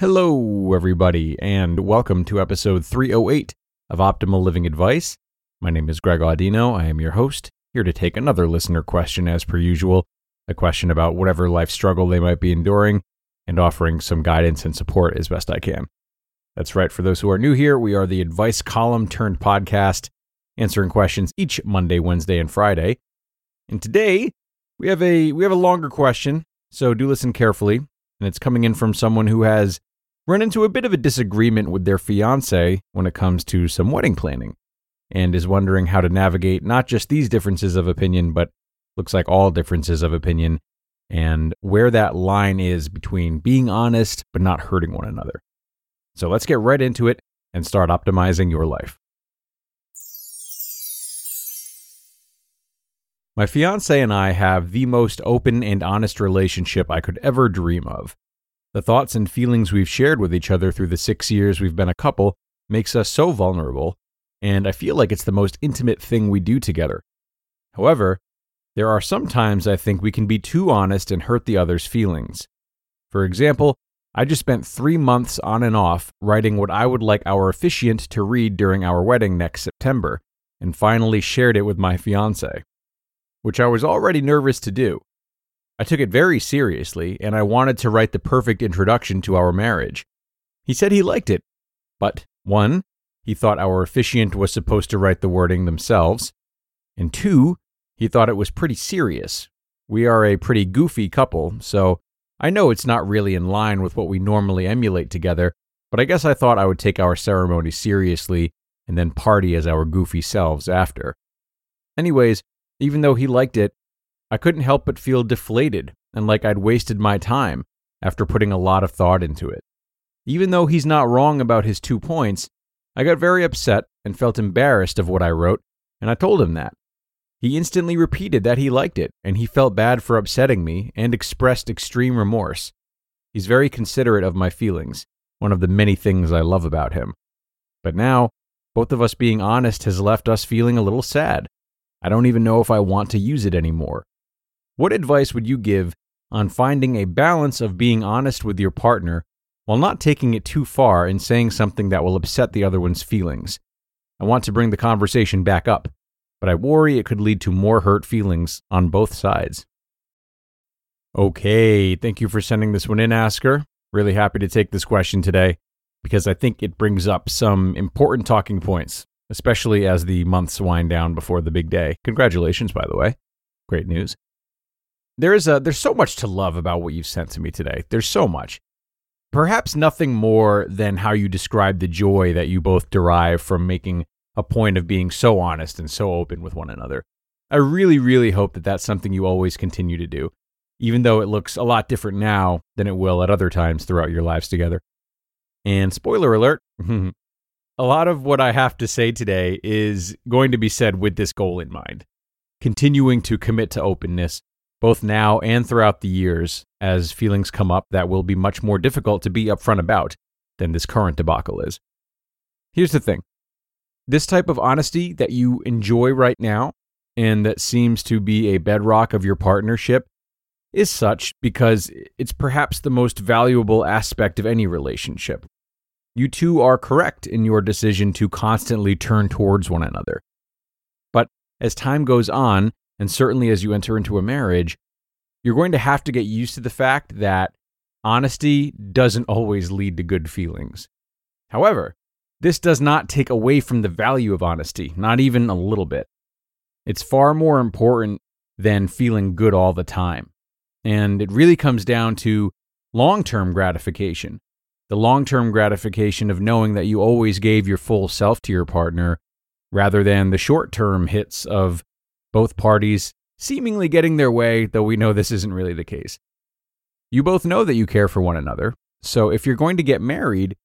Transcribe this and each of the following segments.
Hello, everybody, and welcome to episode 308 of Optimal Living Advice. My name is Greg Audino. I am your host, here to take another listener question as per usual, a question about whatever life struggle they might be enduring, and offering some guidance and support as best I can. That's right. For those who are new here, we are the advice column turned podcast, answering questions each Monday, Wednesday, and Friday. And today, we have a longer question, so do listen carefully. And it's coming in from someone who has run into a bit of a disagreement with their fiancé when it comes to some wedding planning and is wondering how to navigate not just these differences of opinion, but looks like all differences of opinion and where that line is between being honest but not hurting one another. So let's get right into it and start optimizing your life. My fiancé and I have the most open and honest relationship I could ever dream of. The thoughts and feelings we've shared with each other through the 6 years we've been a couple makes us so vulnerable, and I feel like it's the most intimate thing we do together. However, there are some times I think we can be too honest and hurt the other's feelings. For example, I just spent 3 months on and off writing what I would like our officiant to read during our wedding next September, and finally shared it with my fiancé, which I was already nervous to do. I took it very seriously, and I wanted to write the perfect introduction to our marriage. He said he liked it, but 1, he thought our officiant was supposed to write the wording themselves, and 2, he thought it was pretty serious. We are a pretty goofy couple, so I know it's not really in line with what we normally emulate together, but I guess I thought I would take our ceremony seriously and then party as our goofy selves after. Anyways, even though he liked it, I couldn't help but feel deflated and like I'd wasted my time after putting a lot of thought into it. Even though he's not wrong about his 2 points, I got very upset and felt embarrassed of what I wrote, and I told him that. He instantly repeated that he liked it, and he felt bad for upsetting me and expressed extreme remorse. He's very considerate of my feelings, one of the many things I love about him. But now, both of us being honest has left us feeling a little sad. I don't even know if I want to use it anymore. What advice would you give on finding a balance of being honest with your partner while not taking it too far and saying something that will upset the other one's feelings? I want to bring the conversation back up, but I worry it could lead to more hurt feelings on both sides. Okay, thank you for sending this one in, Asker. Really happy to take this question today because I think it brings up some important talking points, especially as the months wind down before the big day. Congratulations, by the way. Great news. There's so much to love about what you've sent to me today. There's so much. Perhaps nothing more than how you describe the joy that you both derive from making a point of being so honest and so open with one another. I really, really hope that that's something you always continue to do, even though it looks a lot different now than it will at other times throughout your lives together. And spoiler alert, a lot of what I have to say today is going to be said with this goal in mind, continuing to commit to openness, both now and throughout the years, as feelings come up that will be much more difficult to be upfront about than this current debacle is. Here's the thing. This type of honesty that you enjoy right now, and that seems to be a bedrock of your partnership, is such because it's perhaps the most valuable aspect of any relationship. You two are correct in your decision to constantly turn towards one another. But as time goes on, and certainly as you enter into a marriage, you're going to have to get used to the fact that Honesty doesn't always lead to good feelings. However, this does not take away from the value of honesty, not even a little bit. It's far more important than feeling good all the time. And it really comes down to long-term gratification. The long-term gratification of knowing that you always gave your full self to your partner, rather than the short-term hits of both parties seemingly getting their way, though we know this isn't really the case. You both know that you care for one another, so if you're going to get married,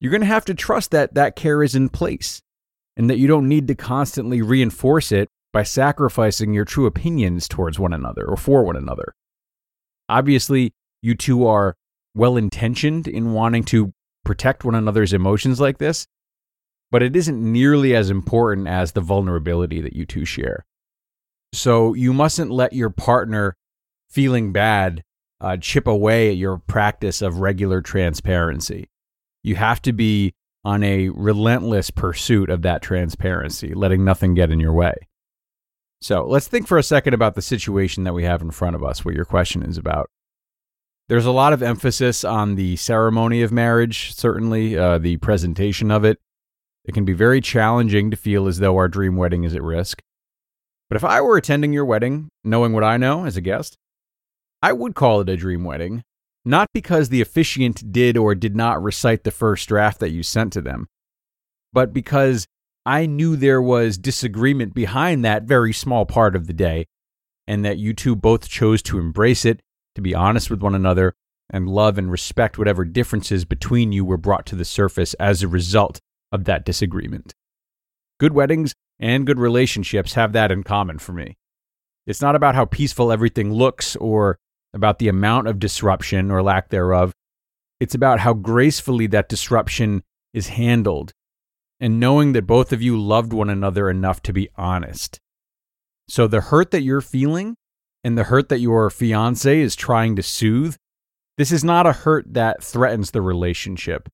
you're going to have to trust that that care is in place and that you don't need to constantly reinforce it by sacrificing your true opinions towards one another or for one another. Obviously, you two are well-intentioned in wanting to protect one another's emotions like this, but it isn't nearly as important as the vulnerability that you two share. So you mustn't let your partner feeling bad chip away at your practice of regular transparency. You have to be on a relentless pursuit of that transparency, letting nothing get in your way. So let's think for a second about the situation that we have in front of us, what your question is about. There's a lot of emphasis on the ceremony of marriage, certainly, the presentation of it. It can be very challenging to feel as though our dream wedding is at risk. But if I were attending your wedding, knowing what I know as a guest, I would call it a dream wedding, not because the officiant did or did not recite the first draft that you sent to them, but because I knew there was disagreement behind that very small part of the day, and that you two both chose to embrace it, to be honest with one another, and love and respect whatever differences between you were brought to the surface as a result of that disagreement. Good weddings and good relationships have that in common for me. It's not about how peaceful everything looks or about the amount of disruption or lack thereof. It's about how gracefully that disruption is handled and knowing that both of you loved one another enough to be honest. So the hurt that you're feeling and the hurt that your fiance is trying to soothe, this is not a hurt that threatens the relationship.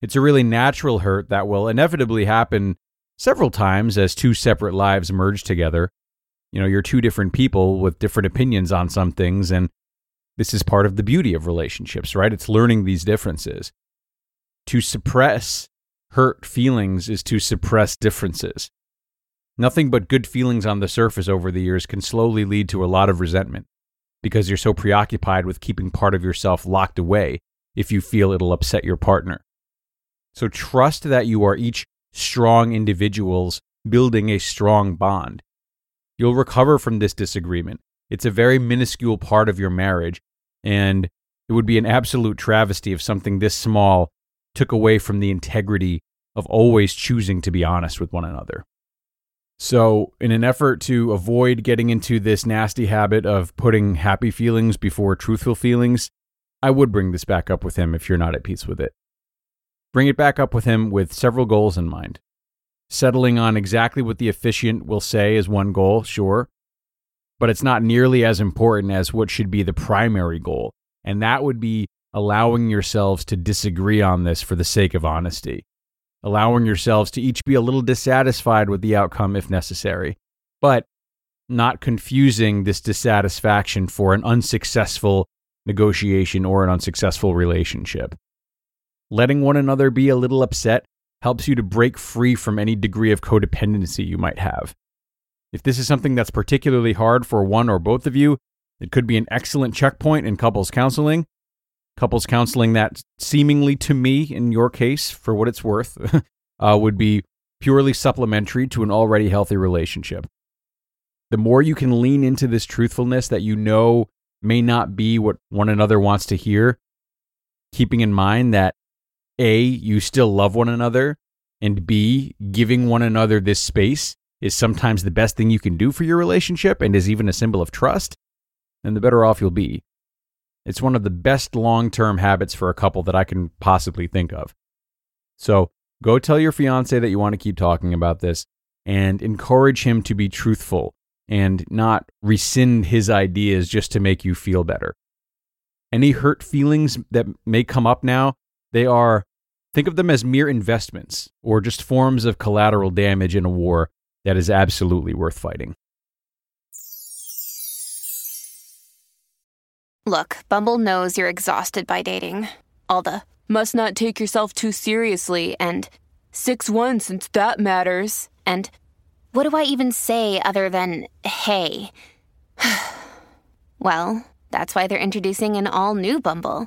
It's a really natural hurt that will inevitably happen several times as two separate lives merge together. You know, you're two different people with different opinions on some things, and this is part of the beauty of relationships, right? It's learning these differences. To suppress hurt feelings is to suppress differences. Nothing but good feelings on the surface over the years can slowly lead to a lot of resentment because you're so preoccupied with keeping part of yourself locked away if you feel it'll upset your partner. So trust that you are each strong individuals building a strong bond. You'll recover from this disagreement. It's a very minuscule part of your marriage, and it would be an absolute travesty if something this small took away from the integrity of always choosing to be honest with one another. So, in an effort to avoid getting into this nasty habit of putting happy feelings before truthful feelings, I would bring this back up with him if you're not at peace with it. Bring it back up with him with several goals in mind. Settling on exactly what the officiant will say is one goal, sure, but it's not nearly as important as what should be the primary goal, and that would be allowing yourselves to disagree on this for the sake of honesty, allowing yourselves to each be a little dissatisfied with the outcome if necessary, but not confusing this dissatisfaction for an unsuccessful negotiation or an unsuccessful relationship. Letting one another be a little upset helps you to break free from any degree of codependency you might have. If this is something that's particularly hard for one or both of you, it could be an excellent checkpoint in couples counseling. Couples counseling that seemingly to me, in your case, for what it's worth, would be purely supplementary to an already healthy relationship. The more you can lean into this truthfulness that you know may not be what one another wants to hear, keeping in mind that A, you still love one another, and B, giving one another this space is sometimes the best thing you can do for your relationship and is even a symbol of trust, then the better off you'll be. It's one of the best long-term habits for a couple that I can possibly think of. So go tell your fiancé that you want to keep talking about this and encourage him to be truthful and not rescind his ideas just to make you feel better. Any hurt feelings that may come up now, think of them as mere investments or just forms of collateral damage in a war that is absolutely worth fighting. Look, Bumble knows you're exhausted by dating. All the, must not take yourself too seriously, and 6'1" since that matters, and what do I even say other than, hey? Well, that's why they're introducing an all-new Bumble,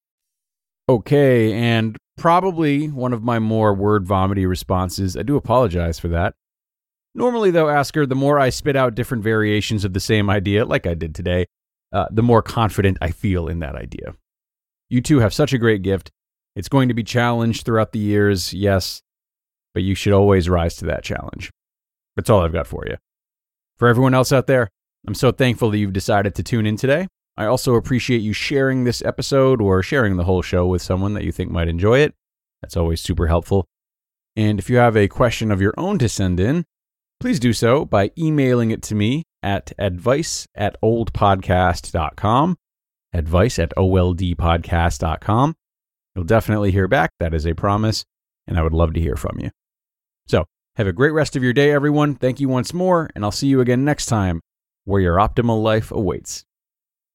Okay, and probably one of my more word vomity responses. I do apologize for that. Normally, though, Asker, the more I spit out different variations of the same idea, like I did today, the more confident I feel in that idea. You two have such a great gift. It's going to be challenged throughout the years, yes, but you should always rise to that challenge. That's all I've got for you. For everyone else out there, I'm so thankful that you've decided to tune in today. I also appreciate you sharing this episode or sharing the whole show with someone that you think might enjoy it. That's always super helpful. And if you have a question of your own to send in, please do so by emailing it to me at advice@oldpodcast.com, advice@oldpodcast.com. You'll definitely hear back. That is a promise, and I would love to hear from you. So have a great rest of your day, everyone. Thank you once more, and I'll see you again next time where your optimal life awaits.